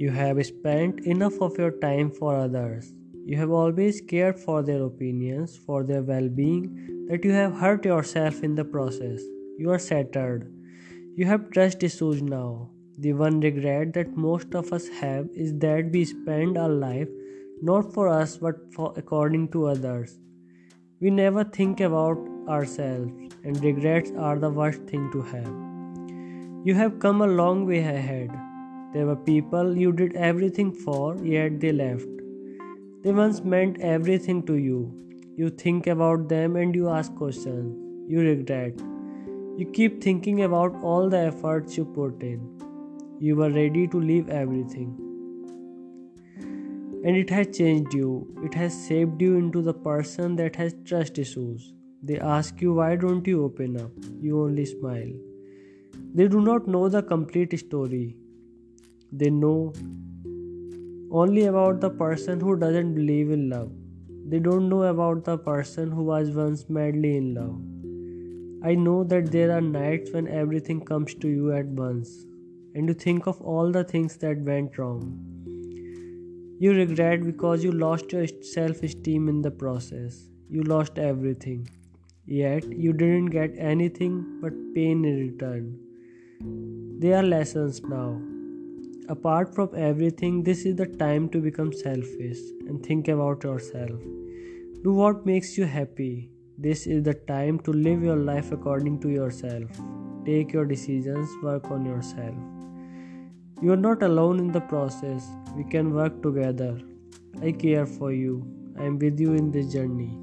You have spent enough of your time for others. You have always cared for their opinions, for their well-being, that you have hurt yourself in the process. You are shattered. You have trust issues now. The one regret that most of us have is that we spend our life not for us but for according to others. We never think about ourselves, and regrets are the worst thing to have. You have come a long way ahead. There were people you did everything for, yet they left. They once meant everything to you. You think about them and you ask questions. You regret. You keep thinking about all the efforts you put in. You were ready to leave everything. And it has changed you. It has shaped you into the person that has trust issues. They ask you, why don't you open up? You only smile. They do not know the complete story. They know only about the person who doesn't believe in love. They don't know about the person who was once madly in love. I know that there are nights when everything comes to you at once, and you think of all the things that went wrong. You regret because you lost your self-esteem in the process. You lost everything, yet you didn't get anything but pain in return. They are lessons now. Apart from everything, this is the time to become selfish and think about yourself. Do what makes you happy. This is the time to live your life according to yourself. Take your decisions, work on yourself. You are not alone in the process. We can work together. I care for you. I am with you in this journey.